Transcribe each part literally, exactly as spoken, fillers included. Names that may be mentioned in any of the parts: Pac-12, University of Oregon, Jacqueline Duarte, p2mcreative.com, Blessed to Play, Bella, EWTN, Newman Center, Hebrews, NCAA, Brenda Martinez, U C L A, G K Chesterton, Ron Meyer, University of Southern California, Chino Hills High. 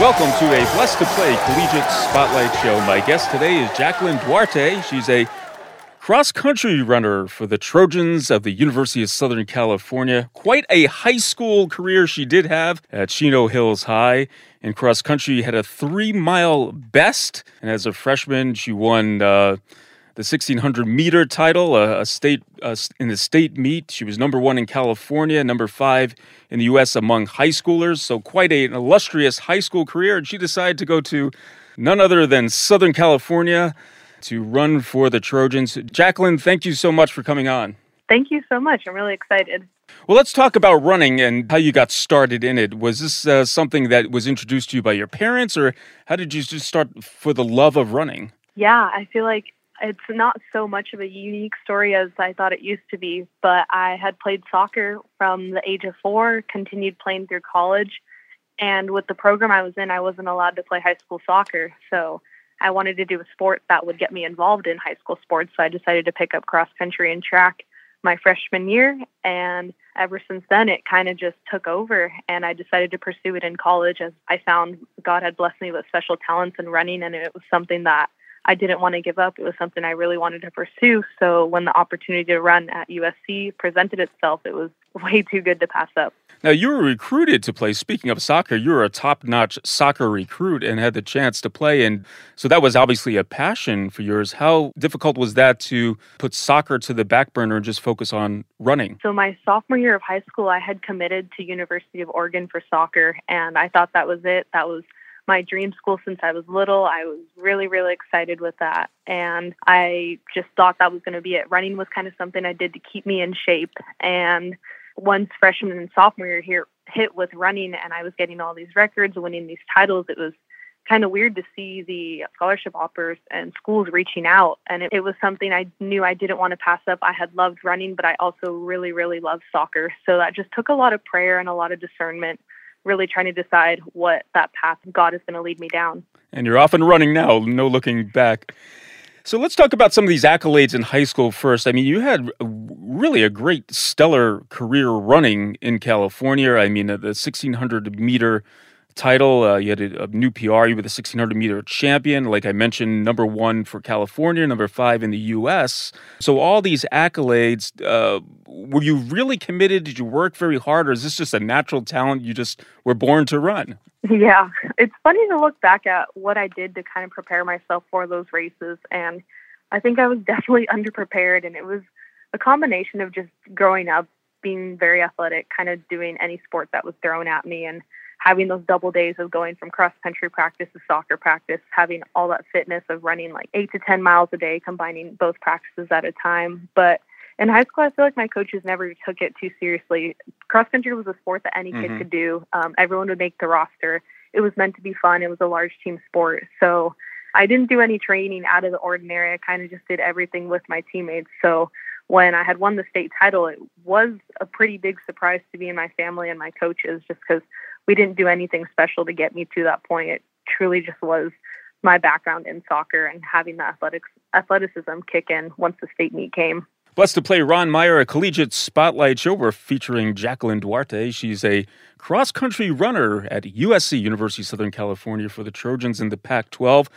Welcome to a Blessed to Play Collegiate Spotlight Show. My guest today is Jacqueline Duarte. She's a cross-country runner for the Trojans of the University of Southern California. Quite a high school career she did have at Chino Hills High. In cross-country, had a three-mile best. And as a freshman, she won uh, the sixteen hundred meter title a, a state a, in the state meet. She was number one in California, number five in the U S among high schoolers, so quite a, an illustrious high school career, and she decided to go to none other than Southern California to run for the Trojans. Jacqueline, thank you so much for coming on. Thank you so much. I'm really excited. Well, let's talk about running and how you got started in it. Was this uh, something that was introduced to you by your parents, or how did you just start for the love of running? Yeah, I feel like it's not so much of a unique story as I thought it used to be, but I had played soccer from the age of four, continued playing through college, and with the program I was in, I wasn't allowed to play high school soccer, so I wanted to do a sport that would get me involved in high school sports, so I decided to pick up cross-country and track my freshman year, and ever since then, it kind of just took over, and I decided to pursue it in college as I found God had blessed me with special talents in running, and it was something that I didn't want to give up. It was something I really wanted to pursue. So when the opportunity to run at U S C presented itself, it was way too good to pass up. Now, you were recruited to play. Speaking of soccer, you were a top-notch soccer recruit and had the chance to play. And so that was obviously a passion for yours. How difficult was that to put soccer to the back burner and just focus on running? So my sophomore year of high school, I had committed to University of Oregon for soccer, and I thought that was it. That was my dream school since I was little. I was really, really excited with that. And I just thought that was going to be it. Running was kind of something I did to keep me in shape. And once freshman and sophomore year here hit with running and I was getting all these records, winning these titles, it was kind of weird to see the scholarship offers and schools reaching out. And it, it was something I knew I didn't want to pass up. I had loved running, but I also really, really loved soccer. So that just took a lot of prayer and a lot of discernment, really trying to decide what that path God is going to lead me down. And you're off and running now, no looking back. So let's talk about some of these accolades in high school first. I mean, you had really a great stellar career running in California. I mean, the sixteen hundred meter title, uh, you had a, a new P R, you were the sixteen hundred meter champion, like I mentioned, number one for California, number five in the U S. So all these accolades, uh, were you really committed? Did you work very hard, or is this just a natural talent? You just were born to run? Yeah, it's funny to look back at what I did to kind of prepare myself for those races, and I think I was definitely underprepared, and it was a combination of just growing up, being very athletic, kind of doing any sport that was thrown at me, and having those double days of going from cross-country practice to soccer practice, having all that fitness of running like eight to ten miles a day, combining both practices at a time. But in high school, I feel like my coaches never took it too seriously. Cross-country was a sport that any mm-hmm. kid could do. Um, everyone would make the roster. It was meant to be fun. It was a large team sport. So I didn't do any training out of the ordinary. I kind of just did everything with my teammates. So when I had won the state title, it was a pretty big surprise to me and my family and my coaches, just because we didn't do anything special to get me to that point. It truly just was my background in soccer and having the athletics, athleticism kick in once the state meet came. Blessed to Play Ron Meyer, a collegiate spotlight show. We're featuring Jacqueline Duarte. She's a cross-country runner at U S C, University of Southern California, for the Trojans in the Pac twelve.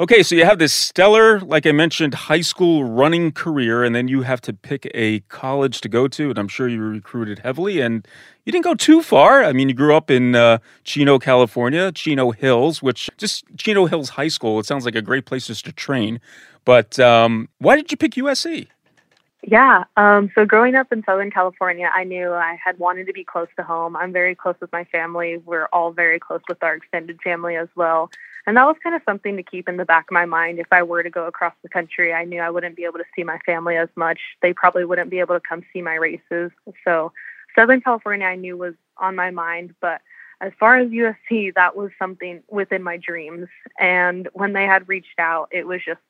Okay, so you have this stellar, like I mentioned, high school running career, and then you have to pick a college to go to, and I'm sure you were recruited heavily, and you didn't go too far. I mean, you grew up in uh, Chino, California, Chino Hills, which just Chino Hills High School. It sounds like a great place just to train, but um, why did you pick U S C? Yeah, um, so growing up in Southern California, I knew I had wanted to be close to home. I'm very close with my family. We're all very close with our extended family as well. And that was kind of something to keep in the back of my mind. If I were to go across the country, I knew I wouldn't be able to see my family as much. They probably wouldn't be able to come see my races. So Southern California, I knew was on my mind, but as far as U S C, that was something within my dreams. And when they had reached out, it was just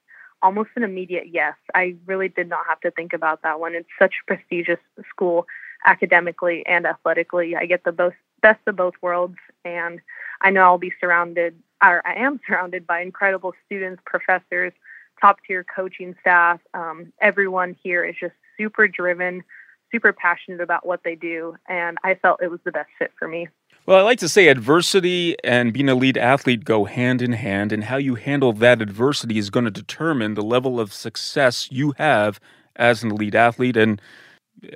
almost an immediate yes. I really did not have to think about that one. It's such a prestigious school academically and athletically. I get the both, best of both worlds, and I know I'll be surrounded, or I am surrounded by incredible students, professors, top-tier coaching staff. Um, everyone here is just super driven, super passionate about what they do, and I felt it was the best fit for me. Well, I like to say adversity and being a lead athlete go hand in hand, and how you handle that adversity is going to determine the level of success you have as an elite athlete. And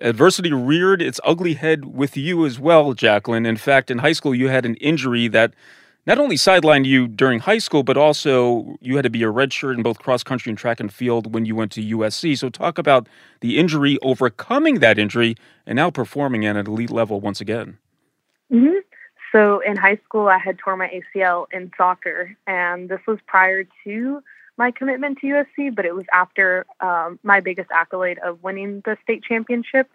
adversity reared its ugly head with you as well, Jacqueline. In fact, in high school, you had an injury that not only sidelined you during high school, but also you had to be a redshirt in both cross-country and track and field when you went to U S C. So talk about the injury, overcoming that injury, and now performing at an elite level once again. Mm-hmm. So in high school, I had torn my A C L in soccer, and this was prior to my commitment to U S C, but it was after um, my biggest accolade of winning the state championship.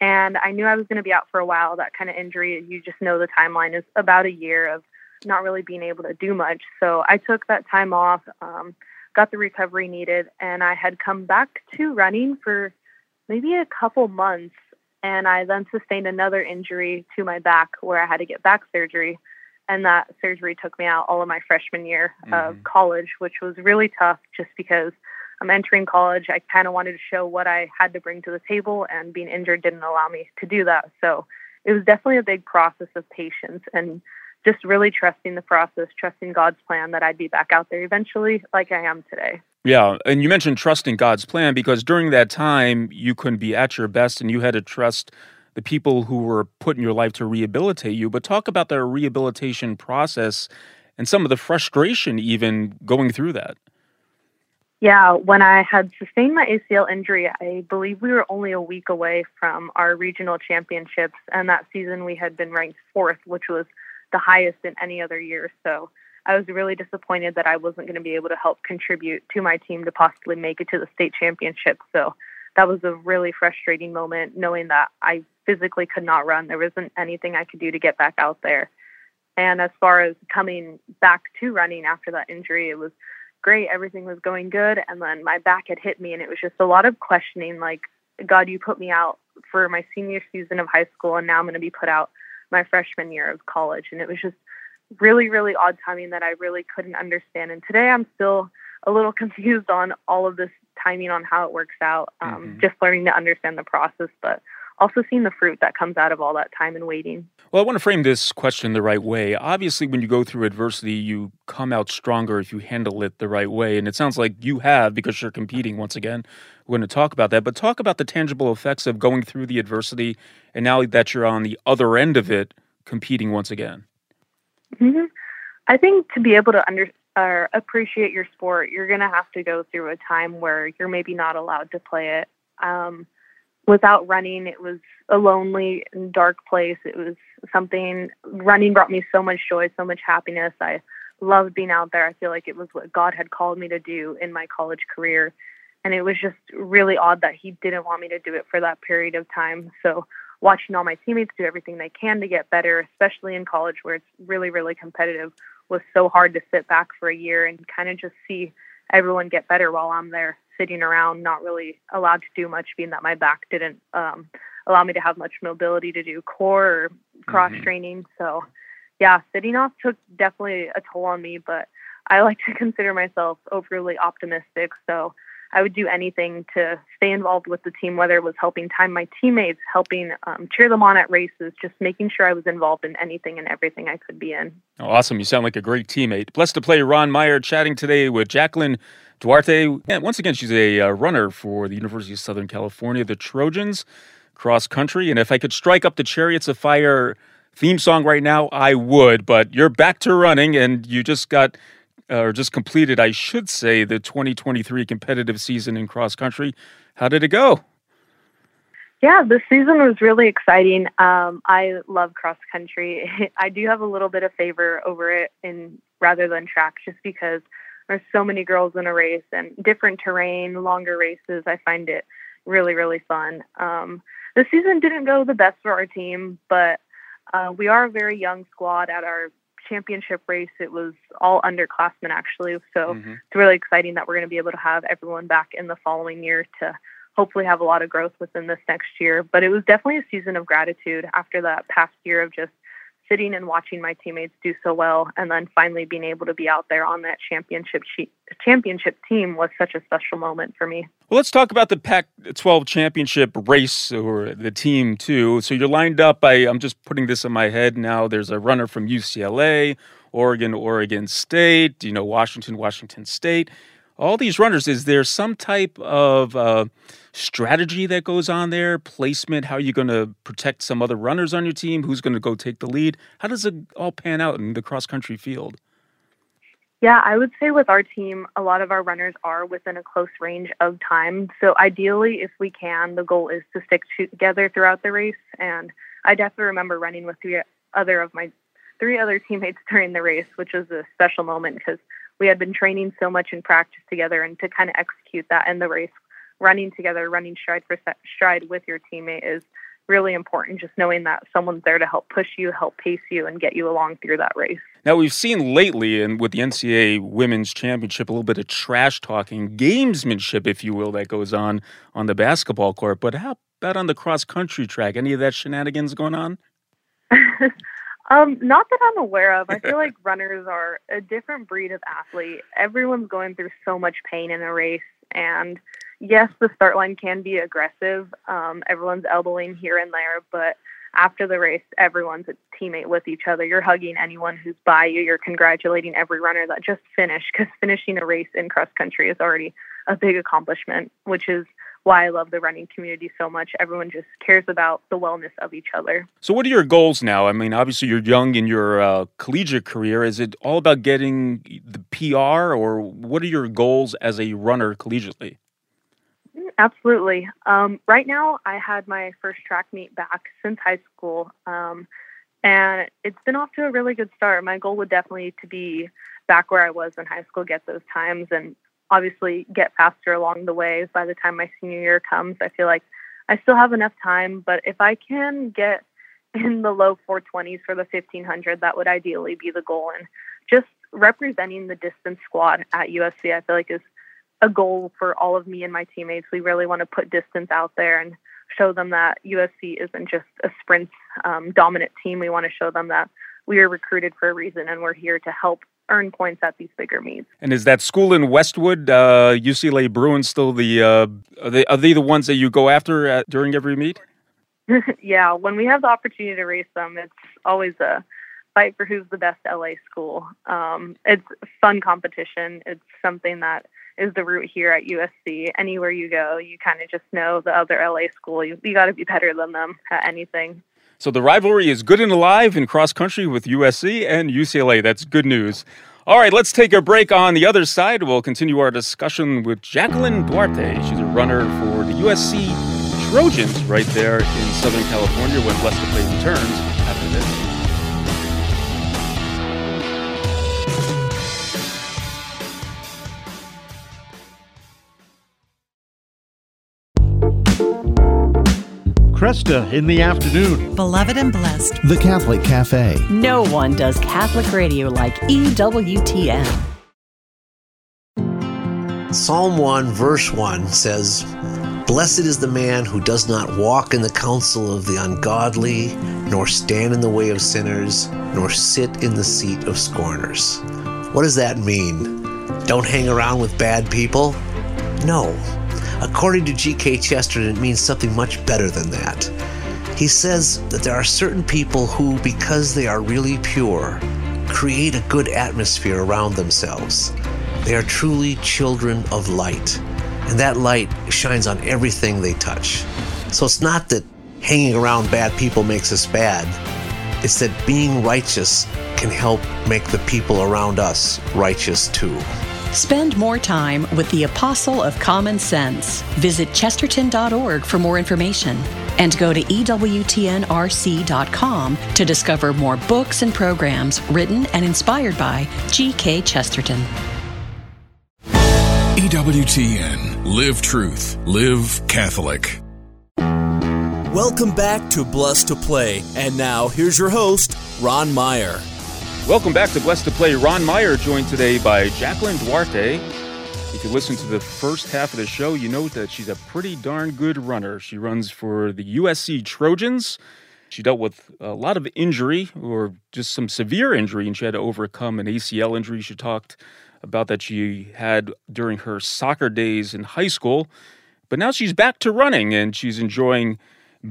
And I knew I was going to be out for a while. That kind of injury, you just know the timeline is about a year of not really being able to do much. So I took that time off, um, got the recovery needed, and I had come back to running for maybe a couple months. And I then sustained another injury to my back where I had to get back surgery. And that surgery took me out all of my freshman year mm-hmm. of college, which was really tough just because I'm entering college. I kind of wanted to show what I had to bring to the table, and being injured didn't allow me to do that. So it was definitely a big process of patience and just really trusting the process, trusting God's plan that I'd be back out there eventually like I am today. Yeah, and you mentioned trusting God's plan because during that time, you couldn't be at your best and you had to trust the people who were put in your life to rehabilitate you. But talk about the rehabilitation process and some of the frustration even going through that. Yeah, when I had sustained my A C L injury, I believe we were only a week away from our regional championships. And that season we had been ranked fourth, which was the highest in any other year. So I was really disappointed that I wasn't going to be able to help contribute to my team to possibly make it to the state championship. So that was a really frustrating moment, knowing that I physically could not run. There wasn't anything I could do to get back out there. And as far as coming back to running after that injury, it was great. Everything was going good. And then my back had hit me, and it was just a lot of questioning, like, God, you put me out for my senior season of high school, and now I'm going to be put out my freshman year of college. And it was just really, really odd timing that I really couldn't understand. And today I'm still a little confused on all of this timing on how it works out, um, mm-hmm. just learning to understand the process, but also seeing the fruit that comes out of all that time and waiting. Well, I want to frame this question the right way. Obviously, when you go through adversity, you come out stronger if you handle it the right way. And it sounds like you have, because you're competing once again. We're going to talk about that, but talk about the tangible effects of going through the adversity and now that you're on the other end of it, competing once again. Mm-hmm. I think to be able to under, uh, appreciate your sport, you're going to have to go through a time where you're maybe not allowed to play it. Um, without running, it was a lonely and dark place. It was something, running brought me so much joy, so much happiness. I loved being out there. I feel like it was what God had called me to do in my college career. And it was just really odd that he didn't want me to do it for that period of time. So watching all my teammates do everything they can to get better, especially in college where it's really, really competitive, was so hard to sit back for a year and kind of just see everyone get better while I'm there sitting around, not really allowed to do much, being that my back didn't um, allow me to have much mobility to do core or cross mm-hmm. training. So yeah, sitting off took definitely a toll on me, but I like to consider myself overly optimistic. So I would do anything to stay involved with the team, whether it was helping time my teammates, helping um, cheer them on at races, just making sure I was involved in anything and everything I could be in. Oh, awesome. You sound like a great teammate. Blessed to Play, Ron Meyer, chatting today with Jacqueline Duarte. And once again, she's a uh, runner for the University of Southern California, the Trojans, cross country. And if I could strike up the Chariots of Fire theme song right now, I would. But you're back to running, and you just got... Uh, or just completed, I should say, the twenty twenty-three competitive season in cross-country. How did it go? Yeah, this season was really exciting. Um, I love cross-country. I do have a little bit of favor over it in rather than track just because there's so many girls in a race and different terrain, longer races. I find it really, really fun. Um, this season didn't go the best for our team, but Uh, we are a very young squad. At our championship race, it was all underclassmen, actually. So mm-hmm. it's really exciting that we're going to be able to have everyone back in the following year to hopefully have a lot of growth within this next year. But it was definitely a season of gratitude after that past year of just sitting and watching my teammates do so well, and then finally being able to be out there on that championship sheet, championship team was such a special moment for me. Well, let's talk about the Pac twelve championship race, or the team too. So you're lined up by, I'm just putting this in my head now, there's a runner from U C L A, Oregon, Oregon State, you know, Washington, Washington State. All these runners, is there some type of uh, strategy that goes on there, placement? How are you going to protect some other runners on your team? Who's going to go take the lead? How does it all pan out in the cross-country field? Yeah, I would say with our team, a lot of our runners are within a close range of time. So ideally, if we can, the goal is to stick together throughout the race. And I definitely remember running with three other of my three other teammates during the race, which was a special moment because we had been training so much in practice together, and to kind of execute that in the race, running together, running stride for stride with your teammate is really important, just knowing that someone's there to help push you, help pace you, and get you along through that race. Now, we've seen lately, and with the N C A A Women's Championship, a little bit of trash talking, gamesmanship, if you will, that goes on on the basketball court. But how about on the cross-country track? Any of that shenanigans going on? Um, not that I'm aware of. I feel like runners are a different breed of athlete. Everyone's going through so much pain in a race. And yes, the start line can be aggressive. Um, everyone's elbowing here and there. But after the race, everyone's a teammate with each other. You're hugging anyone who's by you. You're congratulating every runner that just finished, because finishing a race in cross country is already a big accomplishment, which is why I love the running community so much. Everyone just cares about the wellness of each other. So what are your goals now? I mean, obviously you're young in your uh, collegiate career. Is it all about getting the P R, or what are your goals as a runner collegiately? Absolutely. Um, right now, I had my first track meet back since high school, um, and it's been off to a really good start. My goal would definitely to be back where I was in high school, get those times, and obviously get faster along the way. By the time my senior year comes, I feel like I still have enough time, but if I can get in the low four twenties for the fifteen hundred, that would ideally be the goal. And just representing the distance squad at U S C, I feel like, is a goal for all of me and my teammates. We really want to put distance out there and show them that U S C isn't just a sprint um, dominant team. We want to show them that we are recruited for a reason, and we're here to help earn points at these bigger meets. And is that school in Westwood, uh, U C L A Bruins, still the uh, are they are they the ones that you go after at, during every meet? Yeah, when we have the opportunity to race them, it's always a fight for who's the best L A school. Um, it's fun competition. It's something that is the root here at U S C. Anywhere you go, you kind of just know the other L A school. You, you got to be better than them at anything. So the rivalry is good and alive in cross-country with U S C and U C L A. That's good news. All right, let's take a break. On the other side, we'll continue our discussion with Jacqueline Duarte. She's a runner for the U S C Trojans right there in Southern California when Blessed to Play returns after this. Cresta in the afternoon. Beloved and Blessed. The Catholic Cafe. No one does Catholic radio like E W T N. Psalm one, verse one says, "Blessed is the man who does not walk in the counsel of the ungodly, nor stand in the way of sinners, nor sit in the seat of scorners." What does that mean? Don't hang around with bad people? No. According to G K Chesterton, it means something much better than that. He says that there are certain people who, because they are really pure, create a good atmosphere around themselves. They are truly children of light, and that light shines on everything they touch. So it's not that hanging around bad people makes us bad. It's that being righteous can help make the people around us righteous too. Spend more time with the Apostle of Common Sense. Visit Chesterton dot org for more information, and go to E W T N R C dot com to discover more books and programs written and inspired by G K Chesterton. E W T N. Live truth. Live Catholic. Welcome back to Blessed to Play. And now, here's your host, Ron Meyer. Welcome back to Blessed to Play. Ron Meyer, joined today by Jacqueline Duarte. If you listen to the first half of the show, you know that she's a pretty darn good runner. She runs for the U S C Trojans. She dealt with a lot of injury, or just some severe injury, and she had to overcome an A C L injury. She talked about that she had during her soccer days in high school. But now she's back to running, and she's enjoying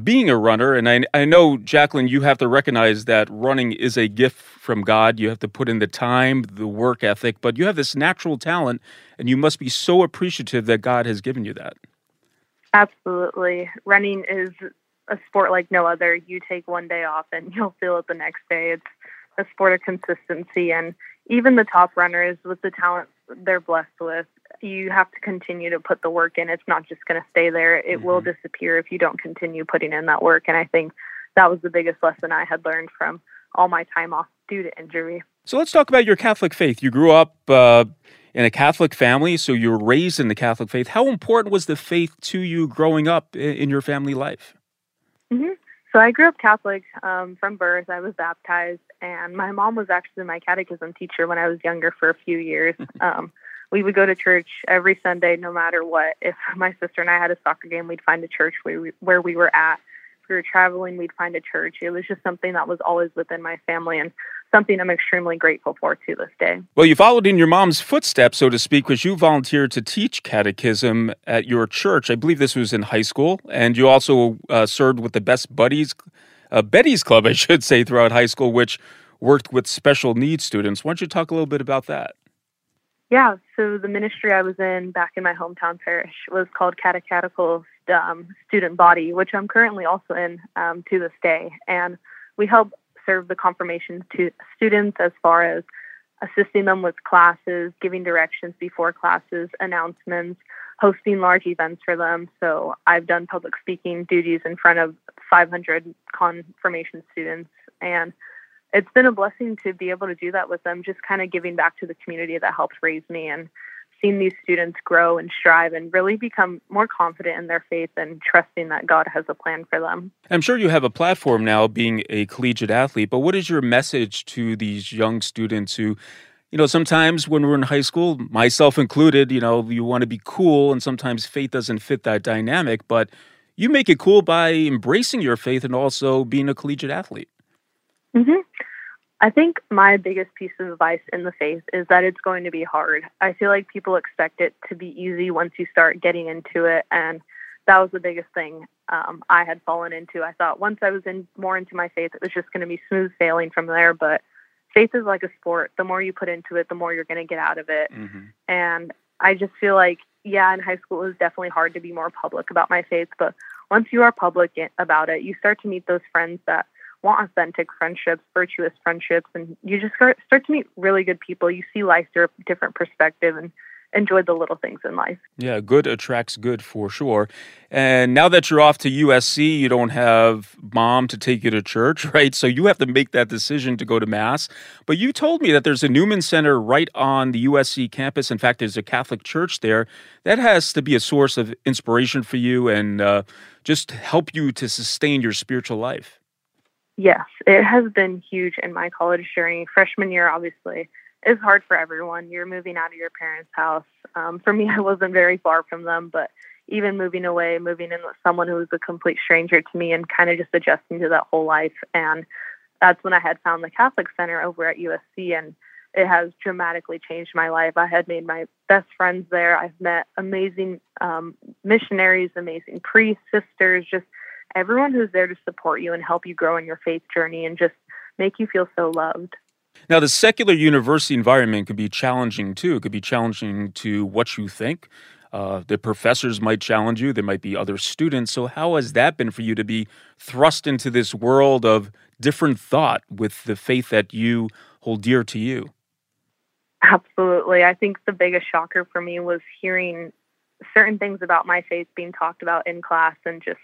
being a runner. And I, I know, Jacqueline, you have to recognize that running is a gift from God. You have to put in the time, the work ethic, but you have this natural talent, and you must be so appreciative that God has given you that. Absolutely. Running is a sport like no other. You take one day off, and you'll feel it the next day. It's a sport of consistency, and even the top runners, with the talent they're blessed with, you have to continue to put the work in. It's not just going to stay there. It mm-hmm. will disappear if you don't continue putting in that work. And I think that was the biggest lesson I had learned from all my time off due to injury. So let's talk about your Catholic faith. You grew up uh, in a Catholic family, so you were raised in the Catholic faith. How important was the faith to you growing up in your family life? Mm-hmm. So I grew up Catholic um, from birth. I was baptized, and my mom was actually my catechism teacher when I was younger for a few years. Um We would go to church every Sunday, no matter what. If my sister and I had a soccer game, we'd find a church where we, where we were at. If we were traveling, we'd find a church. It was just something that was always within my family and something I'm extremely grateful for to this day. Well, you followed in your mom's footsteps, so to speak, because you volunteered to teach catechism at your church. I believe this was in high school, and you also uh, served with the Best Buddies, uh, Betty's Club, I should say, throughout high school, which worked with special needs students. Why don't you talk a little bit about that? Yeah, so the ministry I was in back in my hometown parish was called Catechetical um, Student Body, which I'm currently also in um, to this day. And we help serve the confirmation to students as far as assisting them with classes, giving directions before classes, announcements, hosting large events for them. So I've done public speaking duties in front of five hundred confirmation students, and it's been a blessing to be able to do that with them, just kind of giving back to the community that helped raise me and seeing these students grow and strive and really become more confident in their faith and trusting that God has a plan for them. I'm sure you have a platform now being a collegiate athlete, but what is your message to these young students who, you know, sometimes when we're in high school, myself included, you know, you want to be cool and sometimes faith doesn't fit that dynamic, but you make it cool by embracing your faith and also being a collegiate athlete. Mm-hmm. I think my biggest piece of advice in the faith is that it's going to be hard. I feel like people expect it to be easy once you start getting into it, and that was the biggest thing um, I had fallen into. I thought once I was in more into my faith, it was just going to be smooth sailing from there, but faith is like a sport. The more you put into it, the more you're going to get out of it, mm-hmm. and I just feel like, yeah, in high school it was definitely hard to be more public about my faith, but once you are public about it, you start to meet those friends that want authentic friendships, virtuous friendships, and you just start to meet really good people. You see life through a different perspective and enjoy the little things in life. Yeah, good attracts good for sure. And now that you're off to U S C, you don't have mom to take you to church, right? So you have to make that decision to go to Mass. But you told me that there's a Newman Center right on the U S C campus. In fact, there's a Catholic church there. That has to be a source of inspiration for you and uh, just help you to sustain your spiritual life. Yes, it has been huge in my college journey. Freshman year, obviously, is hard for everyone. You're moving out of your parents' house. Um, for me, I wasn't very far from them, but even moving away, moving in with someone who was a complete stranger to me and kind of just adjusting to that whole life. And that's when I had found the Catholic Center over at U S C, and it has dramatically changed my life. I had made my best friends there. I've met amazing um, missionaries, amazing priests, sisters, just everyone who's there to support you and help you grow in your faith journey and just make you feel so loved. Now, the secular university environment could be challenging, too. It could be challenging to what you think. Uh, the professors might challenge you. There might be other students. So how has that been for you to be thrust into this world of different thought with the faith that you hold dear to you? Absolutely. I think the biggest shocker for me was hearing certain things about my faith being talked about in class and just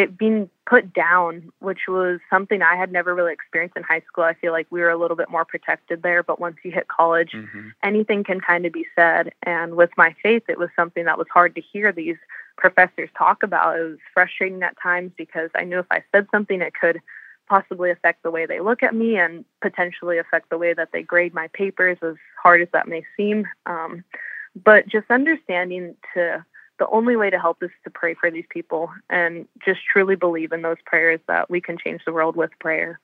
it being put down, which was something I had never really experienced in high school. I feel like we were a little bit more protected there, but once you hit college, mm-hmm. anything can kind of be said. And with my faith, it was something that was hard to hear these professors talk about. It was frustrating at times because I knew if I said something, it could possibly affect the way they look at me and potentially affect the way that they grade my papers, as hard as that may seem. Um, but just understanding to the only way to help is to pray for these people and just truly believe in those prayers that we can change the world with prayer.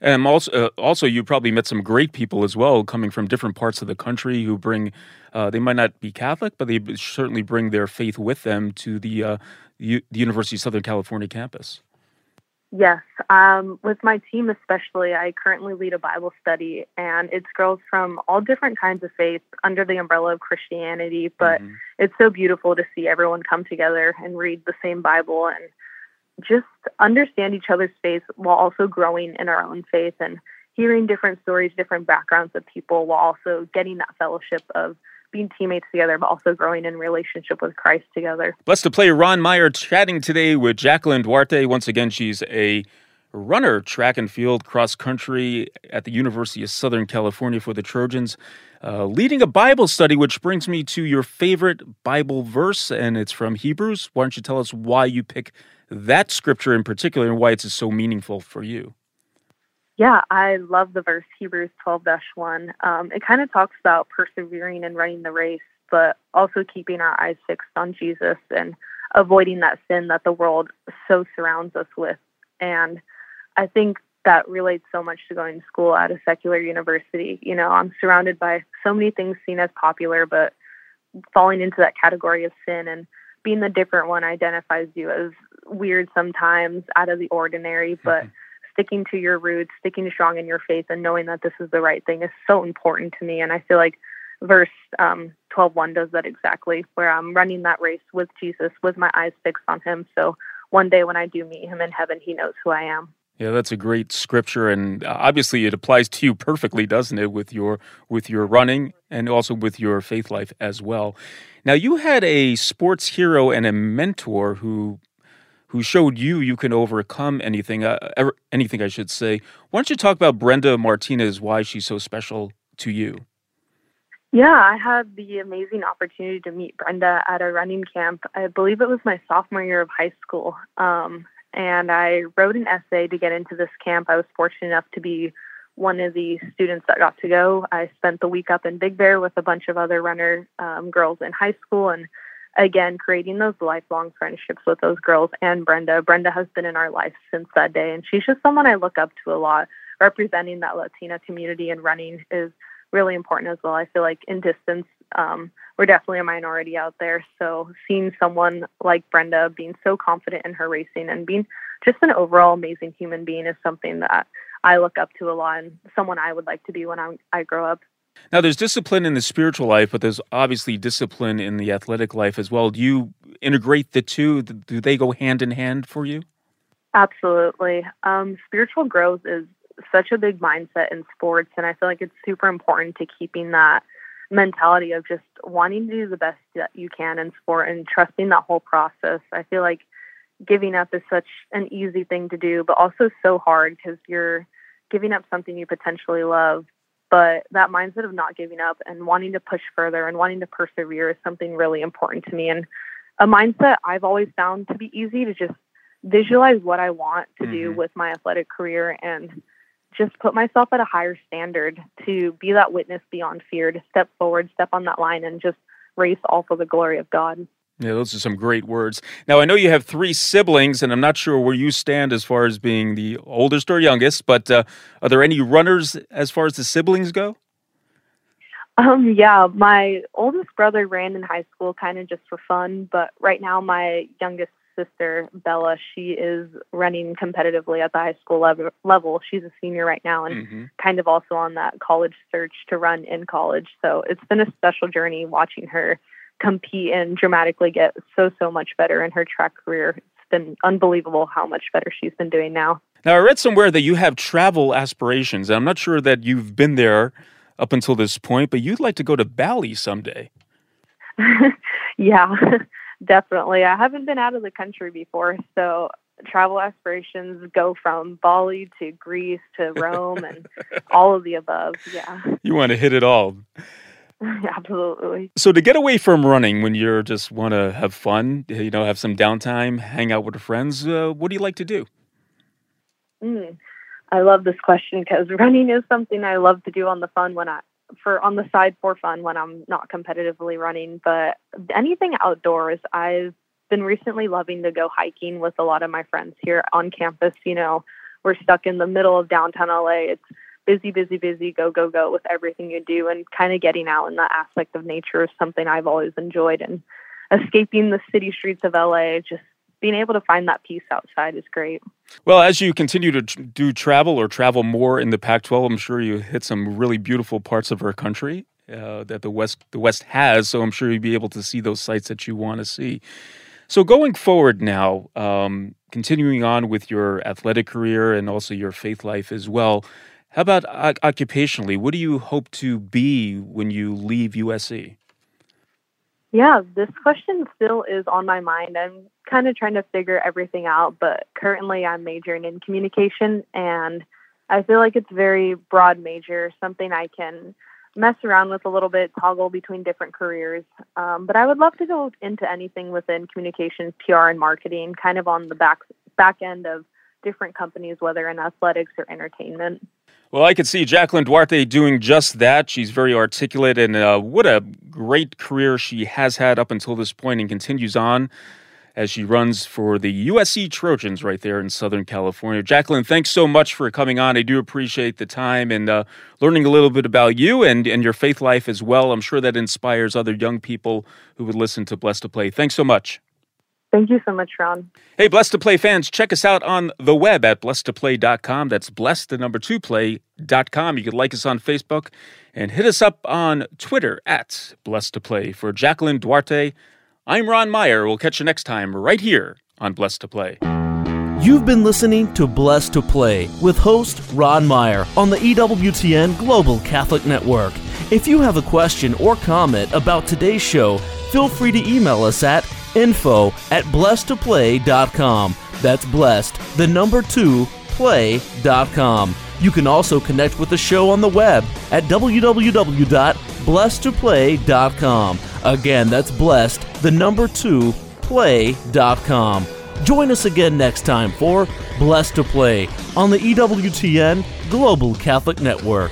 And also, uh, also, you probably met some great people as well, coming from different parts of the country who bring, uh, they might not be Catholic, but they certainly bring their faith with them to the, uh, U- the University of Southern California campus. Yes. Um, with my team especially, I currently lead a Bible study, and it's girls from all different kinds of faiths under the umbrella of Christianity, but mm-hmm. it's so beautiful to see everyone come together and read the same Bible and just understand each other's faith while also growing in our own faith and hearing different stories, different backgrounds of people, while also getting that fellowship of being teammates together, but also growing in relationship with Christ together. Blessed to Play, Ron Meyer chatting today with Jacqueline Duarte. Once again, she's a runner, track and field, cross country at the University of Southern California for the Trojans, uh, leading a Bible study, which brings me to your favorite Bible verse, and it's from Hebrews. Why don't you tell us why you pick that scripture in particular and why it's so meaningful for you? Yeah, I love the verse, Hebrews twelve one. Um, it kind of talks about persevering and running the race, but also keeping our eyes fixed on Jesus and avoiding that sin that the world so surrounds us with. And I think that relates so much to going to school at a secular university. You know, I'm surrounded by so many things seen as popular, but falling into that category of sin and being the different one identifies you as weird sometimes, out of the ordinary, but mm-hmm. sticking to your roots, sticking strong in your faith, and knowing that this is the right thing is so important to me. And I feel like verse um, twelve one does that exactly, where I'm running that race with Jesus, with my eyes fixed on him. So one day when I do meet him in heaven, he knows who I am. Yeah, that's a great scripture, and obviously it applies to you perfectly, doesn't it, with your with your running and also with your faith life as well. Now, you had a sports hero and a mentor who who showed you you can overcome anything, uh, ever, anything I should say. Why don't you talk about Brenda Martinez, why she's so special to you? Yeah, I had the amazing opportunity to meet Brenda at a running camp. I believe it was my sophomore year of high school. Um, and I wrote an essay to get into this camp. I was fortunate enough to be one of the students that got to go. I spent the week up in Big Bear with a bunch of other runner um, girls in high school, and again, creating those lifelong friendships with those girls and Brenda. Brenda has been in our life since that day, and she's just someone I look up to a lot. Representing that Latina community and running is really important as well. I feel like in distance, um, we're definitely a minority out there. So seeing someone like Brenda being so confident in her racing and being just an overall amazing human being is something that I look up to a lot, and someone I would like to be when I, I grow up. Now, there's discipline in the spiritual life, but there's obviously discipline in the athletic life as well. Do you integrate the two? Do they go hand in hand for you? Absolutely. Um, spiritual growth is such a big mindset in sports, and I feel like it's super important to keeping that mentality of just wanting to do the best that you can in sport and trusting that whole process. I feel like giving up is such an easy thing to do, but also so hard because you're giving up something you potentially love. But that mindset of not giving up and wanting to push further and wanting to persevere is something really important to me. And a mindset I've always found to be easy to just visualize what I want to mm-hmm. do with my athletic career and just put myself at a higher standard to be that witness beyond fear, to step forward, step on that line, and just race all for the glory of God. Yeah, those are some great words. Now, I know you have three siblings, and I'm not sure where you stand as far as being the oldest or youngest, but uh, are there any runners as far as the siblings go? Um, yeah, my oldest brother ran in high school kind of just for fun, but right now my youngest sister, Bella, she is running competitively at the high school level. level. She's a senior right now and mm-hmm. kind of also on that college search to run in college. So it's been a special journey watching her compete and dramatically get so, so much better in her track career. It's been unbelievable how much better she's been doing now. Now, I read somewhere that you have travel aspirations, and I'm not sure that you've been there up until this point, but you'd like to go to Bali someday. Yeah, definitely. I haven't been out of the country before, so travel aspirations go from Bali to Greece to Rome and all of the above. Yeah. You want to hit it all. Absolutely. So to get away from running when you're just want to have fun, you know, have some downtime, hang out with your friends, uh, what do you like to do? Mm, I love this question because running is something I love to do on the fun when I, for on the side for fun when I'm not competitively running, but anything outdoors. I've been recently loving to go hiking with a lot of my friends here on campus. You know, we're stuck in the middle of downtown L A. It's busy, busy, busy, go, go, go with everything you do, and kind of getting out in that aspect of nature is something I've always enjoyed, and escaping the city streets of L A, just being able to find that peace outside is great. Well, as you continue to tr- do travel or travel more in the Pac twelve, I'm sure you hit some really beautiful parts of our country uh, that the West the West has, so I'm sure you'll be able to see those sites that you want to see. So going forward now, um, continuing on with your athletic career and also your faith life as well, how about uh, occupationally? What do you hope to be when you leave U S C? Yeah, this question still is on my mind. I'm kind of trying to figure everything out, but currently I'm majoring in communication, and I feel like it's a very broad major, something I can mess around with a little bit, toggle between different careers. Um, but I would love to go into anything within communications, P R, and marketing, kind of on the back, back end of different companies, whether in athletics or entertainment. Well, I could see Jacqueline Duarte doing just that. She's very articulate, and uh, what a great career she has had up until this point and continues on as she runs for the U S C Trojans right there in Southern California. Jacqueline, thanks so much for coming on. I do appreciate the time and uh, learning a little bit about you and, and your faith life as well. I'm sure that inspires other young people who would listen to Blessed to Play. Thanks so much. Thank you so much, Ron. Hey, Blessed to Play fans, check us out on the web at blessed to play dot com. That's blessed, the number two, play dot com. You can like us on Facebook and hit us up on Twitter at Blessed to Play. For Jacqueline Duarte, I'm Ron Meyer. We'll catch you next time right here on Blessed to Play. You've been listening to Blessed to Play with host Ron Meyer on the E W T N Global Catholic Network. If you have a question or comment about today's show, feel free to email us at info at blessed to play dot com. That's blessed, the number two, play dot com. You can also connect with the show on the web at w w w dot blessed to play dot com. Again, that's blessed, the number two, play dot com. Join us again next time for Blessed to Play on the E W T N Global Catholic Network.